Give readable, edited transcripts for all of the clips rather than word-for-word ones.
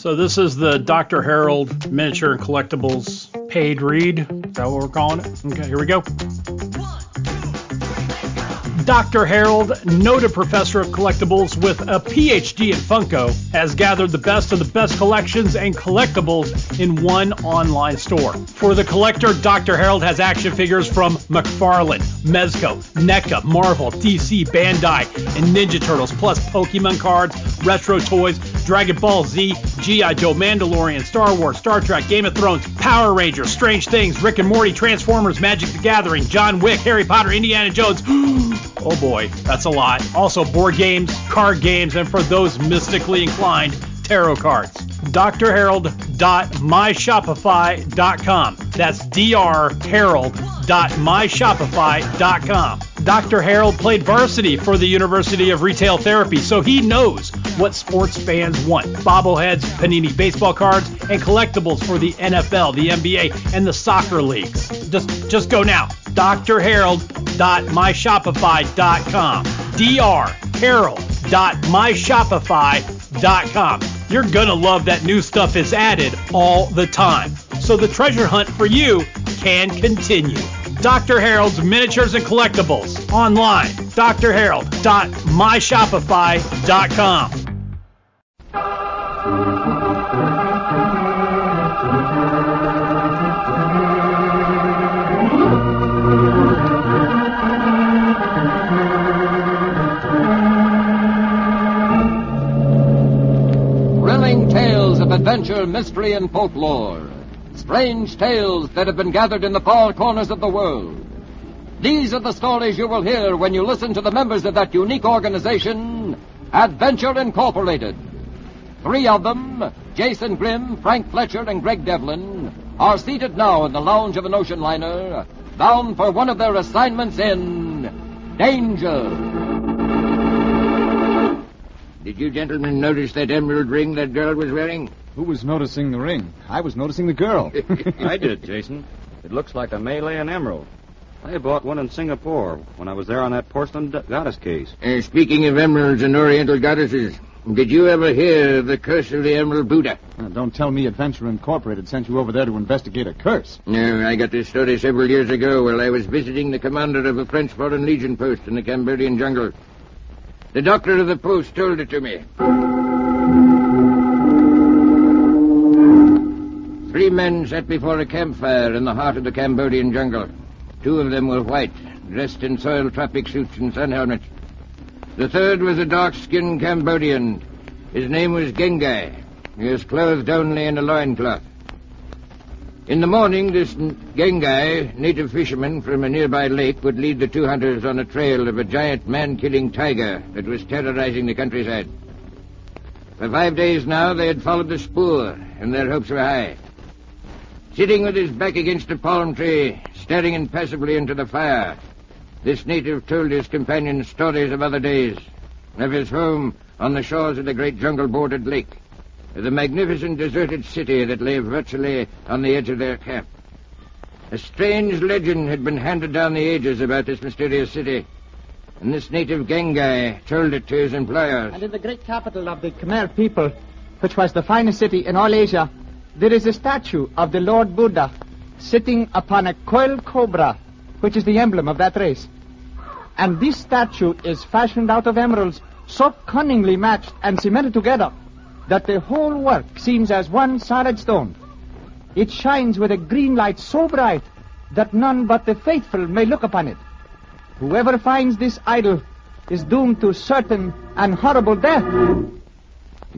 So this is the Dr. Harold miniature and collectibles paid read. Is that what we're calling it? Okay, here we go. Dr. Harold, noted professor of collectibles with a PhD in Funko, has gathered the best of the best collections and collectibles in one online store. For the collector, Dr. Harold has action figures from McFarlane, Mezco, NECA, Marvel, DC, Bandai, and Ninja Turtles, plus Pokemon cards, retro toys, Dragon Ball Z, G.I. Joe, Mandalorian, Star Wars, Star Trek, Game of Thrones, Power Rangers, Strange Things, Rick and Morty, Transformers, Magic the Gathering, John Wick, Harry Potter, Indiana Jones. Oh boy, that's a lot. Also board games, card games, and for those mystically inclined, tarot cards. DrHarold.MyShopify.com. That's DrHarold.MyShopify.com. Dr. Harold played varsity for the University of Retail Therapy, so he knows what sports fans want. Bobbleheads, Panini baseball cards, and collectibles for the NFL, the NBA, and the soccer leagues. Just go now. DrHarold.myshopify.com. DrHarold.myshopify.com. You're gonna love that new stuff is added all the time, so the treasure hunt for you can continue. Dr. Harold's miniatures and collectibles online. DrHarold.myshopify.com. Thrilling tales of adventure, mystery, and folklore. Strange tales that have been gathered in the far corners of the world. These are the stories you will hear when you listen to the members of that unique organization, Adventure Incorporated. Three of them, Jason Grimm, Frank Fletcher, and Greg Devlin, are seated now in the lounge of an ocean liner, bound for one of their assignments in danger. Did you gentlemen notice that emerald ring that girl was wearing? Who was noticing the ring? I was noticing the girl. I did, Jason. It looks like a Malayan emerald. I bought one in Singapore when I was there on that porcelain goddess case. Speaking of emeralds and oriental goddesses, did you ever hear of the curse of the Emerald Buddha? Don't tell me Adventure Incorporated sent you over there to investigate a curse. No, I got this story several years ago while I was visiting the commander of a French Foreign Legion post in the Cambodian jungle. The doctor of the post told it to me. 3 men sat before a campfire in the heart of the Cambodian jungle. 2 of them were white, dressed in soiled tropic suits and sun helmets. The 3rd was a dark-skinned Cambodian. His name was Gengai. He was clothed only in a loincloth. In the morning, this Gengai, native fisherman from a nearby lake, would lead the 2 hunters on a trail of a giant man-killing tiger that was terrorizing the countryside. For 5 days now, they had followed the spoor, and their hopes were high. Sitting with his back against a palm tree, staring impassively into the fire, this native told his companions stories of other days, of his home on the shores of the great jungle-bordered lake, of the magnificent deserted city that lay virtually on the edge of their camp. A strange legend had been handed down the ages about this mysterious city, and this native Gengai told it to his employers. And in the great capital of the Khmer people, which was the finest city in all Asia, there is a statue of the Lord Buddha sitting upon a coiled cobra, which is the emblem of that race. And this statue is fashioned out of emeralds so cunningly matched and cemented together that the whole work seems as one solid stone. It shines with a green light so bright that none but the faithful may look upon it. Whoever finds this idol is doomed to certain and horrible death.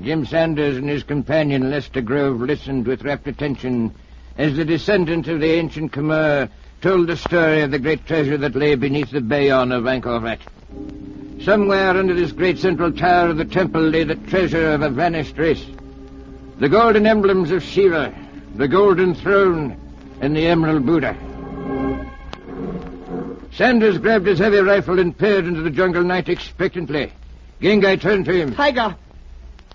Jim Sanders and his companion Lester Grove listened with rapt attention as the descendant of the ancient Khmer told the story of the great treasure that lay beneath the bayon of Angkor Wat. Somewhere under this great central tower of the temple lay the treasure of a vanished race. The golden emblems of Shiva, the golden throne, and the Emerald Buddha. Sanders grabbed his heavy rifle and peered into the jungle night expectantly. Gengai turned to him. Tiger!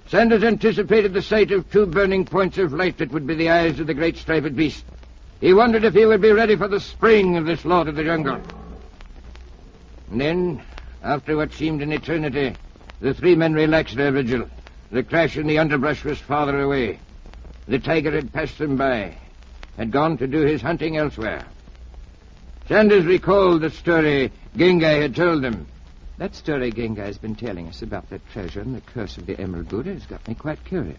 Sanders anticipated the sight of 2 burning points of light that would be the eyes of the great striped beast. He wondered if he would be ready for the spring of this lord of the jungle. And then, after what seemed an eternity, the 3 men relaxed their vigil, The crash in the underbrush was farther away. The tiger had passed them by, had gone to do his hunting elsewhere. Sanders recalled the story Gengai had told them. That story Gengai has been telling us about that treasure and the curse of the Emerald Buddha has got me quite curious.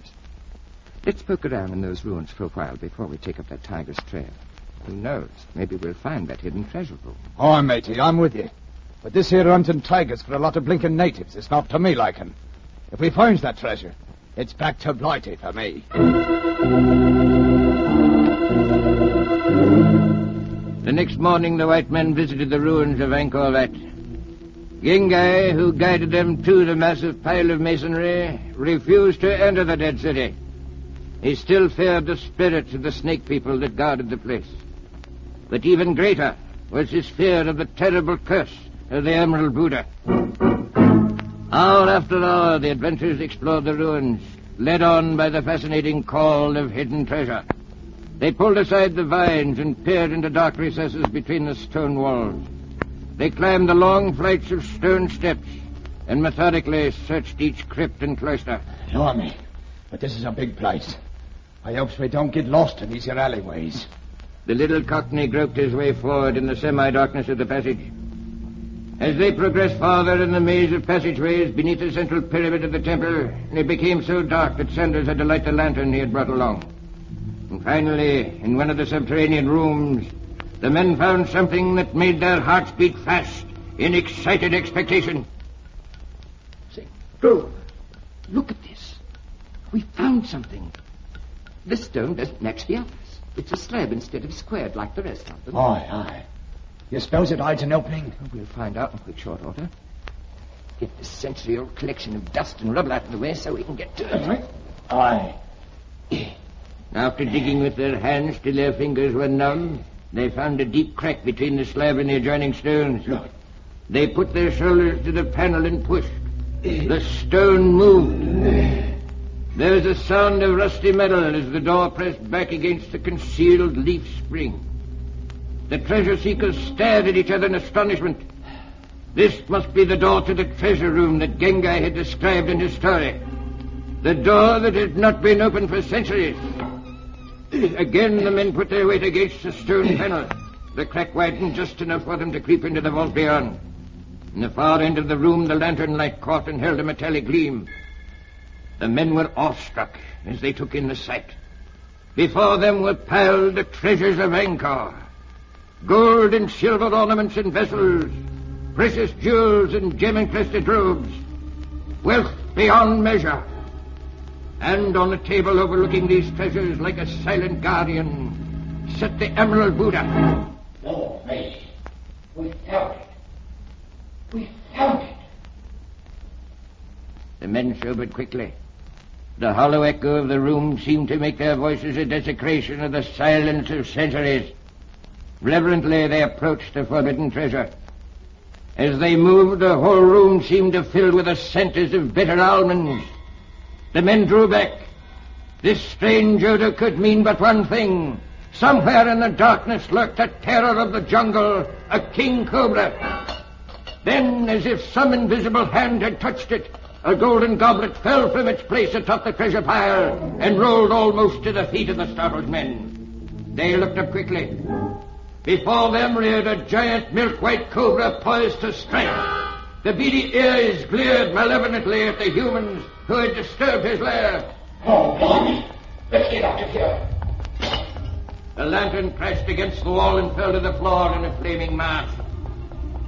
Let's poke around in those ruins for a while before we take up that tiger's trail. Who knows? Maybe we'll find that hidden treasure room. Oh, matey, I'm with you. But this here hunting tigers for a lot of blinking natives, it's not to me like him. If we finds that treasure, it's back to Blighty for me. The next morning, the white men visited the ruins of Angkor Wat. Gengai, who guided them to the massive pile of masonry, refused to enter the dead city. He still feared the spirits of the snake people that guarded the place. But even greater was his fear of the terrible curse of the Emerald Buddha. Hour after hour, the adventurers explored the ruins, led on by the fascinating call of hidden treasure. They pulled aside the vines and peered into dark recesses between the stone walls. They climbed the long flights of stone steps and methodically searched each crypt and cloister. Know me, but this is a big place. I hopes we don't get lost in these here alleyways. The little cockney groped his way forward in the semi-darkness of the passage. As they progressed farther in the maze of passageways beneath the central pyramid of the temple, it became so dark that Sanders had to light the lantern he had brought along. And finally, in one of the subterranean rooms, the men found something that made their hearts beat fast in excited expectation. Say, Grove, look at this. We found something. This stone doesn't match the others. It's a slab instead of squared like the rest of them. Aye, aye. You suppose it hides an opening? We'll find out in quick short order. Get this century-old collection of dust and rubble out of the way so we can get to it. All right. Aye. After digging with their hands till their fingers were numb, they found a deep crack between the slab and the adjoining stones. Lord. They put their shoulders to the panel and pushed. The stone moved. There was a sound of rusty metal as the door pressed back against the concealed leaf spring. The treasure seekers stared at each other in astonishment. This must be the door to the treasure room that Gengai had described in his story. The door that had not been opened for centuries. Again, the men put their weight against the stone panel. The crack widened just enough for them to creep into the vault beyond. In the far end of the room, the lantern light caught and held a metallic gleam. The men were awestruck as they took in the sight. Before them were piled the treasures of Angkor. Gold and silver ornaments and vessels, precious jewels and gem-encrusted robes, wealth beyond measure. And on the table overlooking these treasures, like a silent guardian, sat the Emerald Buddha. No way. We found it. We found it. The men sobered quickly. The hollow echo of the room seemed to make their voices a desecration of the silence of centuries. Reverently, they approached the forbidden treasure. As they moved, the whole room seemed to fill with the scents of bitter almonds. The men drew back. This strange odor could mean but one thing. Somewhere in the darkness lurked a terror of the jungle, a king cobra. Then, as if some invisible hand had touched it, a golden goblet fell from its place atop the treasure pile and rolled almost to the feet of the startled men. They looked up quickly. Before them reared a giant milk-white cobra poised to strike. The beady ears glared malevolently at the humans who had disturbed his lair. Oh, baby. Let's get out of here. The lantern crashed against the wall and fell to the floor in a flaming mass.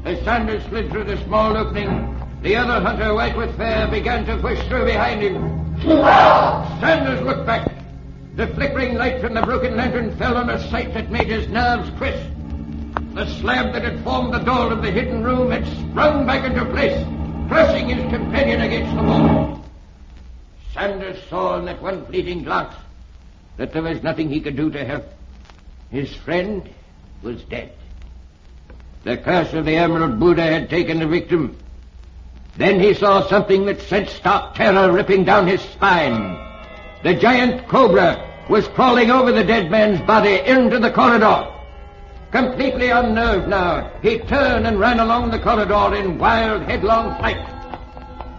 As Sanders slid through the small opening, the other hunter, white with fear, began to push through behind him. Sanders looked back. The flickering light from the broken lantern fell on a sight that made his nerves twist. The slab that had formed the door of the hidden room had sprung back into place, crushing his companion against the wall. Sanders saw in that one fleeting glance that there was nothing he could do to help. His friend was dead. The curse of the Emerald Buddha had taken the victim. Then he saw something that sent stark terror ripping down his spine. The giant cobra was crawling over the dead man's body into the corridor. Completely unnerved now, he turned and ran along the corridor in wild, headlong flight.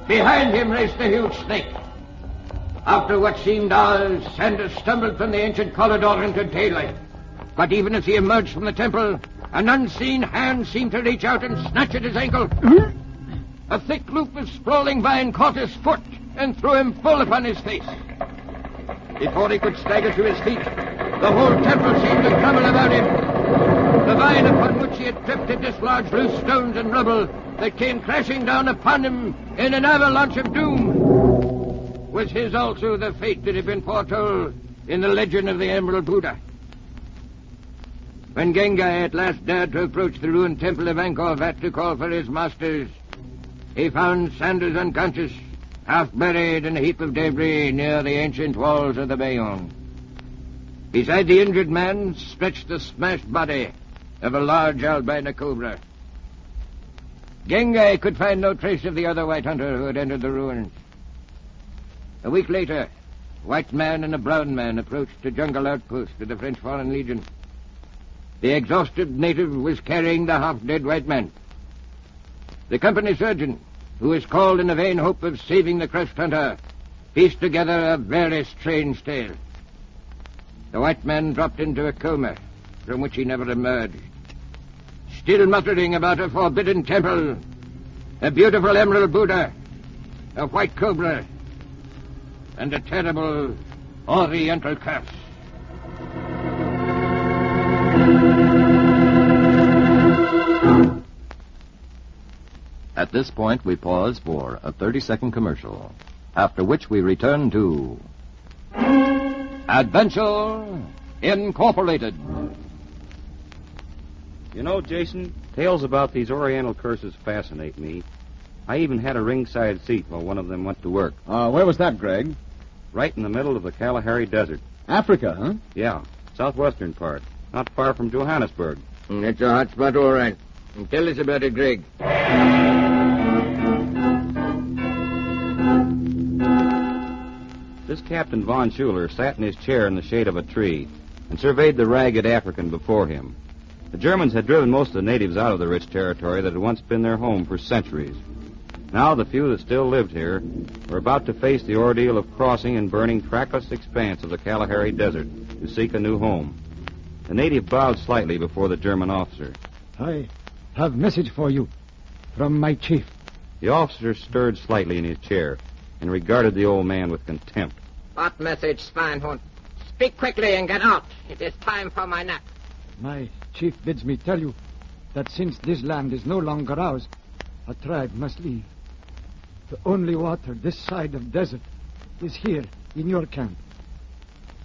Behind him raced the huge snake. After what seemed hours, Sanders stumbled from the ancient corridor into daylight. But even as he emerged from the temple, an unseen hand seemed to reach out and snatch at his ankle. A thick loop of sprawling vine caught his foot and threw him full upon his face. Before he could stagger to his feet, the whole temple seemed to crumble about him. The vine upon which he had tripped had dislodged loose stones and rubble that came crashing down upon him in an avalanche of doom. Was his also the fate that had been foretold in the legend of the Emerald Buddha? When Gengai at last dared to approach the ruined temple of Angkor Wat to call for his masters, he found Sanders unconscious, half buried in a heap of debris near the ancient walls of the Bayon. Beside the injured man stretched the smashed body of a large albino cobra. Gengai could find no trace of the other white hunter who had entered the ruins. A week later, a white man and a brown man approached a jungle outpost of the French Foreign Legion. The exhausted native was carrying the half-dead white man. The company surgeon, who was called in the vain hope of saving the crushed hunter, pieced together a very strange tale. The white man dropped into a coma, from which he never emerged. Still muttering about a forbidden temple, a beautiful emerald Buddha, a white cobra, and a terrible oriental curse. At this point, we pause for a 30-second commercial, after which we return to Adventure Incorporated. You know, Jason, tales about these Oriental curses fascinate me. I even had a ringside seat while one of them went to work. Where was that, Greg? Right in the middle of the Kalahari Desert. Africa, huh? Yeah, southwestern part, not far from Johannesburg. It's a hot spot, all right. Tell us about it, Greg. This Captain von Schuler sat in his chair in the shade of a tree and surveyed the ragged African before him. The Germans had driven most of the natives out of the rich territory that had once been their home for centuries. Now the few that still lived here were about to face the ordeal of crossing and burning trackless expanse of the Kalahari Desert to seek a new home. The native bowed slightly before the German officer. I have a message for you from my chief. The officer stirred slightly in his chair and regarded the old man with contempt. What message, Swinehorn? Speak quickly and get out. It is time for my nap. My chief bids me tell you that since this land is no longer ours, a tribe must leave. The only water this side of desert is here in your camp.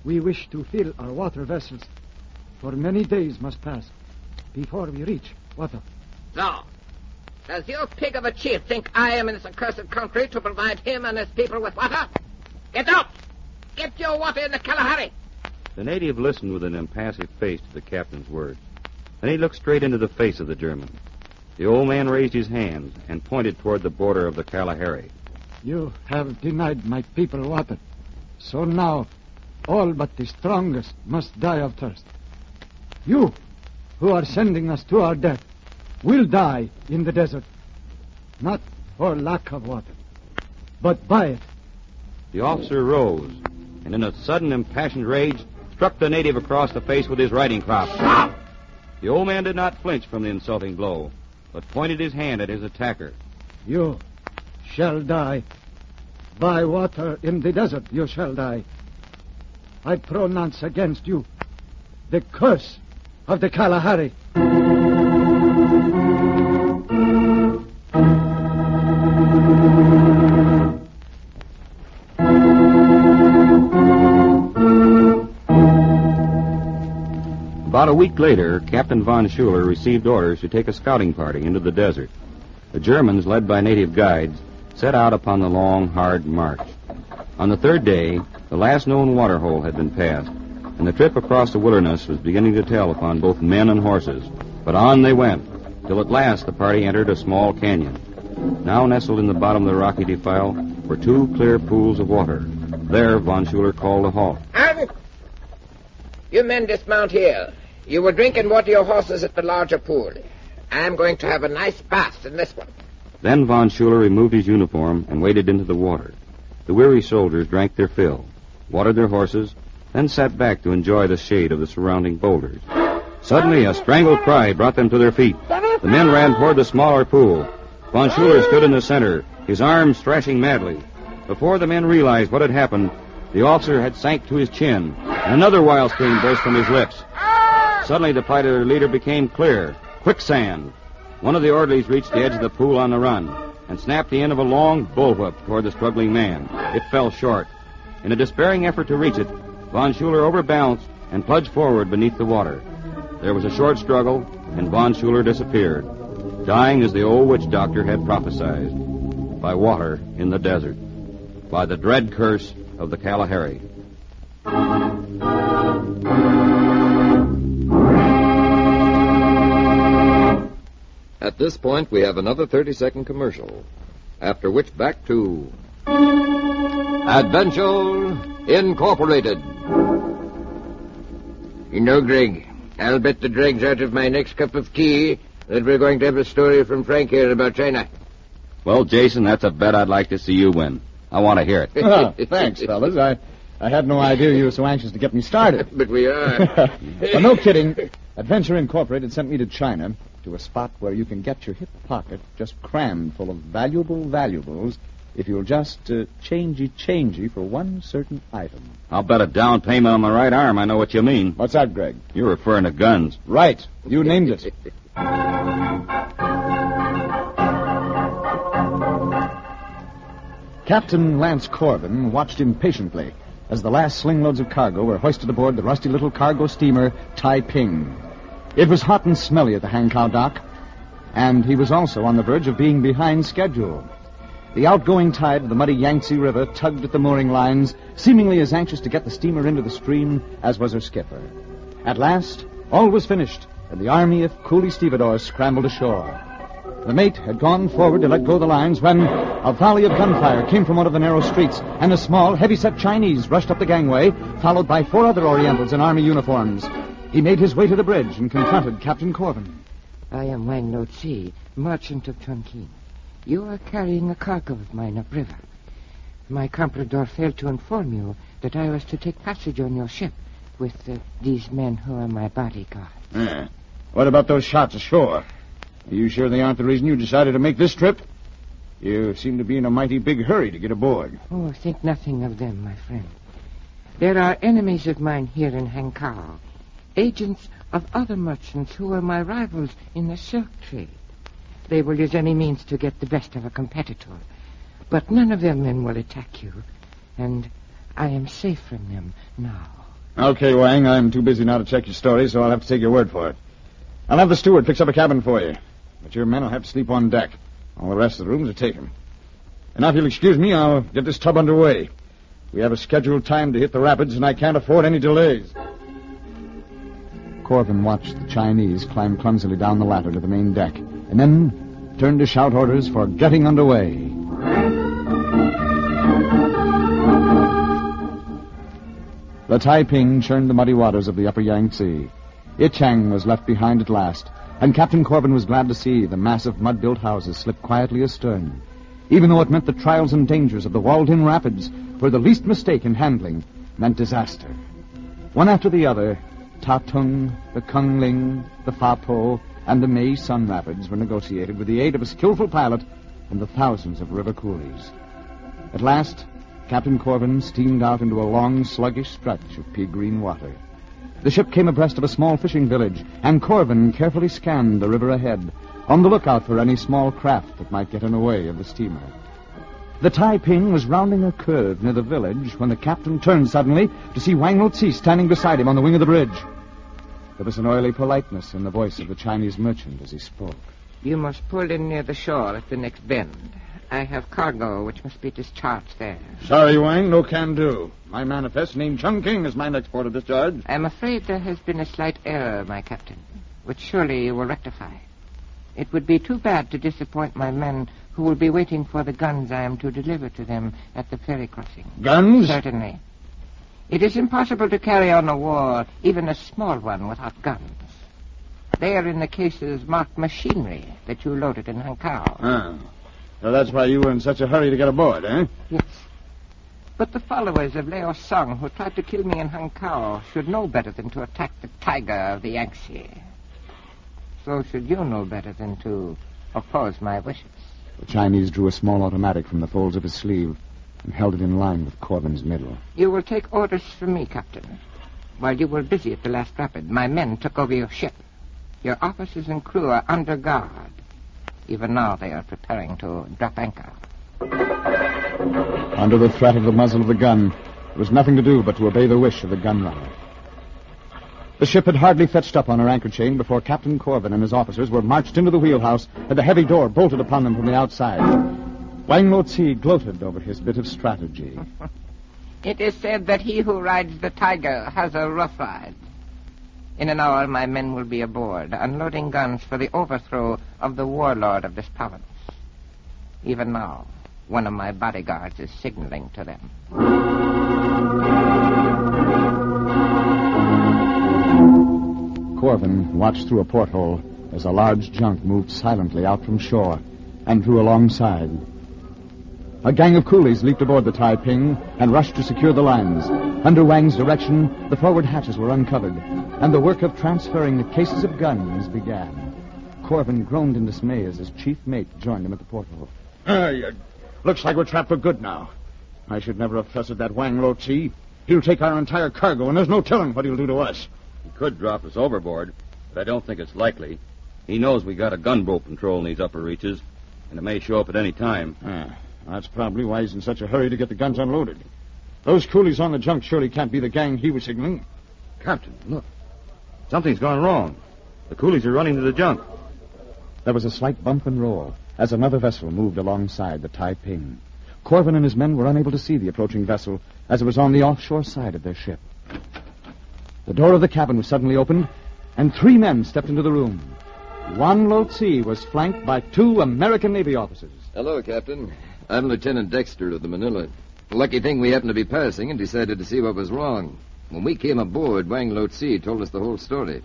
We wish to fill our water vessels, for many days must pass before we reach water. So, does your pig of a chief think I am in this accursed country to provide him and his people with water? Get out! Get your water in the Kalahari! The native listened with an impassive face to the captain's words. Then he looked straight into the face of the German. The old man raised his hands and pointed toward the border of the Kalahari. You have denied my people water, so now all but the strongest must die of thirst. You, who are sending us to our death, will die in the desert, not for lack of water, but by it. The officer rose, and in a sudden impassioned rage, struck the native across the face with his riding crop. Stop! The old man did not flinch from the insulting blow, but pointed his hand at his attacker. You shall die. By water in the desert you shall die. I pronounce against you the curse of the Kalahari. About a week later, Captain von Schuler received orders to take a scouting party into the desert. The Germans, led by native guides, set out upon the long, hard march. On the third day, the last known waterhole had been passed, and the trip across the wilderness was beginning to tell upon both men and horses. But on they went, till at last the party entered a small canyon. Now nestled in the bottom of the rocky defile were two clear pools of water. There, von Schuler called a halt. You men dismount here. You will drink and water your horses at the larger pool. I'm going to have a nice bath in this one. Then von Schuler removed his uniform and waded into the water. The weary soldiers drank their fill, watered their horses, then sat back to enjoy the shade of the surrounding boulders. Suddenly, a strangled cry brought them to their feet. The men ran toward the smaller pool. Von Schuler stood in the center, his arms thrashing madly. Before the men realized what had happened, the officer had sank to his chin, and another wild scream burst from his lips. Suddenly, the plight of their leader became clear. Quicksand. One of the orderlies reached the edge of the pool on the run and snapped the end of a long bullwhip toward the struggling man. It fell short. In a despairing effort to reach it, Von Schuler overbalanced and plunged forward beneath the water. There was a short struggle, and Von Schuler disappeared, dying as the old witch doctor had prophesied, by water in the desert, by the dread curse of the Kalahari. At this point, we have another 30-second commercial, after which back to Adventure Incorporated. You know, Greg, I'll bet the dregs out of my next cup of tea that we're going to have a story from Frank here about China. Well, Jason, that's a bet I'd like to see you win. I want to hear it. Oh, thanks, fellas. I had no idea you were so anxious to get me started. But we are. Well, no kidding. Adventure Incorporated sent me to China, to a spot where you can get your hip pocket just crammed full of valuables if you'll just changey for one certain item. I'll bet a down payment on my right arm I know what you mean. What's that, Greg? You're referring to guns. Right. You named it. Captain Lance Corbin watched impatiently as the last slingloads of cargo were hoisted aboard the rusty little cargo steamer Taiping. It was hot and smelly at the Hankow dock, and he was also on the verge of being behind schedule. The outgoing tide of the muddy Yangtze River tugged at the mooring lines, seemingly as anxious to get the steamer into the stream as was her skipper. At last, all was finished, and the army of coolie stevedores scrambled ashore. The mate had gone forward to let go the lines when a volley of gunfire came from one of the narrow streets, and a small, heavy-set Chinese rushed up the gangway, followed by four other Orientals in army uniforms. He made his way to the bridge and confronted Captain Corbin. I am Wang Lo Tse, merchant of Chongqing. You are carrying a cargo of mine upriver. My comprador failed to inform you that I was to take passage on your ship with these men who are my bodyguards. What about those shots ashore? Are you sure they aren't the reason you decided to make this trip? You seem to be in a mighty big hurry to get aboard. Oh, think nothing of them, my friend. There are enemies of mine here in Hankow. Agents of other merchants who were my rivals in the silk trade. They will use any means to get the best of a competitor. But none of their men will attack you. And I am safe from them now. Okay, Wang, I'm too busy now to check your story, so I'll have to take your word for it. I'll have the steward fix up a cabin for you. But your men will have to sleep on deck. All the rest of the rooms are taken. And now, if you'll excuse me, I'll get this tub underway. We have a scheduled time to hit the rapids, and I can't afford any delays. Corbin watched the Chinese climb clumsily down the ladder to the main deck, and then turned to shout orders for getting underway. The Taiping churned the muddy waters of the upper Yangtze. Yichang was left behind at last, and Captain Corbin was glad to see the massive mud-built houses slip quietly astern, even though it meant the trials and dangers of the walled-in rapids, where the least mistake in handling meant disaster. One after the other, Ta-Tung, the Kung-Ling, the Fa-Po, and the Mei Sun Rapids were negotiated with the aid of a skillful pilot and the thousands of river coolies. At last, Captain Corbin steamed out into a long, sluggish stretch of pea-green water. The ship came abreast of a small fishing village, and Corbin carefully scanned the river ahead, on the lookout for any small craft that might get in the way of the steamer. The Taiping was rounding a curve near the village when the captain turned suddenly to see Wang Lo Tse standing beside him on the wing of the bridge. There was an oily politeness in the voice of the Chinese merchant as he spoke. You must pull in near the shore at the next bend. I have cargo which must be discharged there. Sorry, Wang, no can do. My manifest named Chongqing is my next port of discharge. I'm afraid there has been a slight error, my captain, which surely you will rectify. It would be too bad to disappoint my men who will be waiting for the guns I am to deliver to them at the ferry crossing. Guns? Certainly. It is impossible to carry on a war, even a small one, without guns. They are in the cases marked machinery that you loaded in Hankow. Oh. So that's why you were in such a hurry to get aboard, eh? Yes. But the followers of Leo Song who tried to kill me in Hankow should know better than to attack the tiger of the Yangtze. So should you know better than to oppose my wishes. The Chinese drew a small automatic from the folds of his sleeve and held it in line with Corbin's middle. You will take orders from me, Captain. While you were busy at the last rapid, my men took over your ship. Your officers and crew are under guard. Even now they are preparing to drop anchor. Under the threat of the muzzle of the gun, there was nothing to do but to obey the wish of the gunrunner. The ship had hardly fetched up on her anchor chain before Captain Corbin and his officers were marched into the wheelhouse and the heavy door bolted upon them from the outside. Wang Lo Tse gloated over his bit of strategy. It is said that he who rides the tiger has a rough ride. In an hour, my men will be aboard, unloading guns for the overthrow of the warlord of this province. Even now, one of my bodyguards is signaling to them. Corbin watched through a porthole as a large junk moved silently out from shore and drew alongside. A gang of coolies leaped aboard the Tai Ping and rushed to secure the lines. Under Wang's direction, the forward hatches were uncovered, and the work of transferring the cases of guns began. Corbin groaned in dismay as his chief mate joined him at the porthole. Looks like we're trapped for good now. I should never have trusted that Wang Lo Tse. He'll take our entire cargo, and there's no telling what he'll do to us. He could drop us overboard, but I don't think it's likely. He knows we got a gunboat patrol in these upper reaches, and it may show up at any time. That's probably why he's in such a hurry to get the guns unloaded. Those coolies on the junk surely can't be the gang he was signaling. Captain, look. Something's gone wrong. The coolies are running to the junk. There was a slight bump and roll as another vessel moved alongside the Tai Ping. Corbin and his men were unable to see the approaching vessel as it was on the offshore side of their ship. The door of the cabin was suddenly opened, and three men stepped into the room. Wang Lo Tse was flanked by two American Navy officers. Hello, Captain. I'm Lieutenant Dexter of the Manila. Lucky thing we happened to be passing and decided to see what was wrong. When we came aboard, Wang Lo Tse told us the whole story.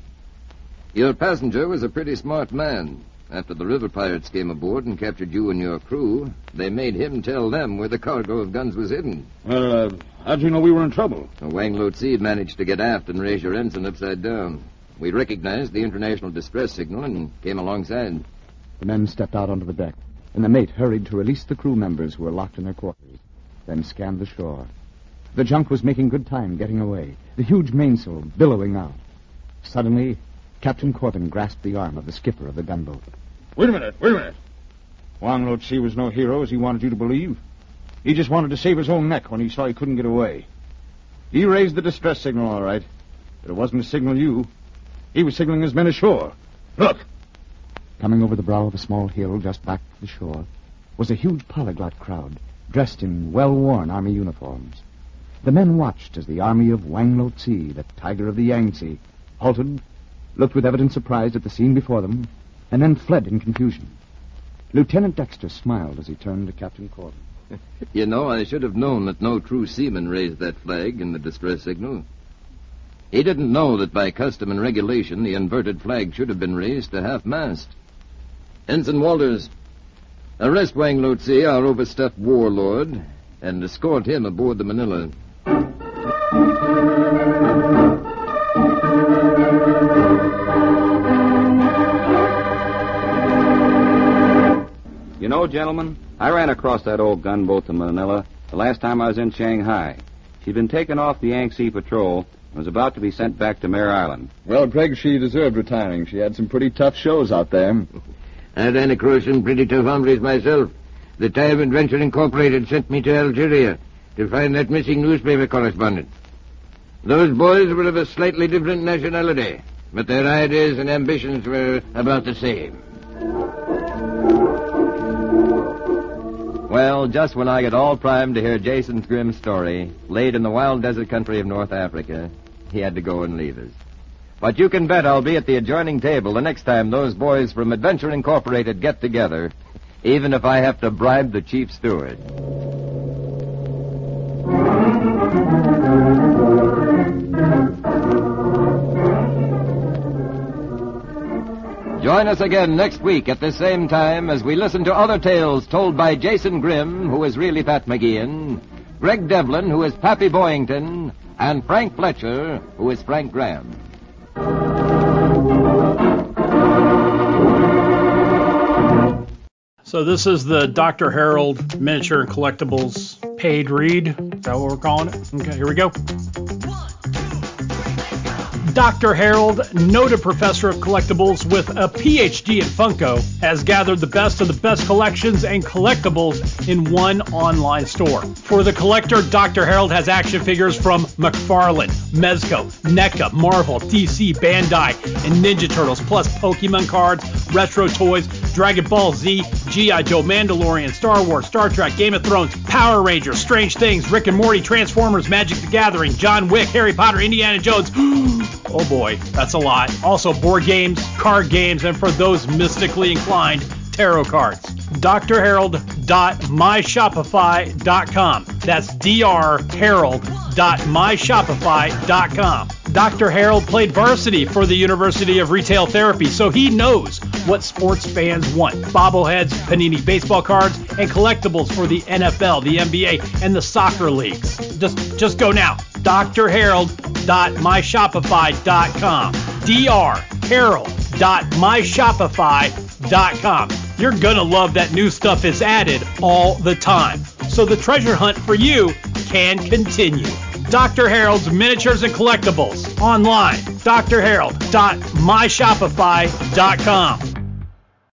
Your passenger was a pretty smart man. After the river pirates came aboard and captured you and your crew, they made him tell them where the cargo of guns was hidden. Well, how'd you know we were in trouble? Wang Lo Tse managed to get aft and raise your ensign upside down. We recognized the international distress signal and came alongside. The men stepped out onto the deck, and the mate hurried to release the crew members who were locked in their quarters, then scanned the shore. The junk was making good time getting away, the huge mainsail billowing out. Suddenly, Captain Corbin grasped the arm of the skipper of the gunboat. Wait a minute. Wang Lo Tse was no hero, as he wanted you to believe. He just wanted to save his own neck when he saw he couldn't get away. He raised the distress signal, all right, but it wasn't to signal you. He was signaling his men ashore. Look! Coming over the brow of a small hill just back to the shore was a huge polyglot crowd, dressed in well-worn army uniforms. The men watched as the army of Wang Lo Tse, the tiger of the Yangtze, halted, looked with evident surprise at the scene before them, and then fled in confusion. Lieutenant Dexter smiled as he turned to Captain Corbin. You know, I should have known that no true seaman raised that flag in the distress signal. He didn't know that by custom and regulation the inverted flag should have been raised to half-mast. Ensign Walters, arrest Wang Lo Tse, our overstuffed warlord, and escort him aboard the Manila. You know, gentlemen, I ran across that old gunboat to Manila the last time I was in Shanghai. She'd been taken off the Yangtze patrol and was about to be sent back to Mare Island. Well, Craig, she deserved retiring. She had some pretty tough shows out there. I ran across some pretty tough hombres myself. The time Adventure Incorporated sent me to Algeria to find that missing newspaper correspondent. Those boys were of a slightly different nationality, but their ideas and ambitions were about the same. Well, just when I got all primed to hear Jason's grim story, laid in the wild desert country of North Africa, he had to go and leave us. But you can bet I'll be at the adjoining table the next time those boys from Adventure Incorporated get together, even if I have to bribe the chief steward. Join us again next week at the same time as we listen to other tales told by Jason Grimm, who is really Pat McGeehan, Greg Devlin, who is Pappy Boyington, and Frank Fletcher, who is Frank Graham. So this is the Dr. Harold Miniature and Collectibles paid read. Is that what we're calling it? Okay, here we go. Dr. Harold, noted professor of collectibles with a PhD in Funko, has gathered the best of the best collections and collectibles in one online store. For the collector, Dr. Harold has action figures from McFarlane, Mezco, NECA, Marvel, DC, Bandai, and Ninja Turtles, plus Pokemon cards, retro toys, Dragon Ball Z, G.I. Joe, Mandalorian, Star Wars, Star Trek, Game of Thrones, Power Rangers, Strange Things, Rick and Morty, Transformers, Magic the Gathering, John Wick, Harry Potter, Indiana Jones. Oh boy, that's a lot. Also board games, card games, and for those mystically inclined, tarot cards. DrHarold.MyShopify.com. That's DrHarold.MyShopify.com. Dr. Harold played varsity for the University of Retail Therapy, so he knows what sports fans want. Bobbleheads, Panini baseball cards, and collectibles for the NFL, the NBA, and the soccer leagues. Just go now. DrHarold.myshopify.com. DrHarold.myshopify.com. You're going to love that new stuff is added all the time. So the treasure hunt for you can continue. Dr. Harold's Miniatures and Collectibles. Online. DrHarold.myshopify.com.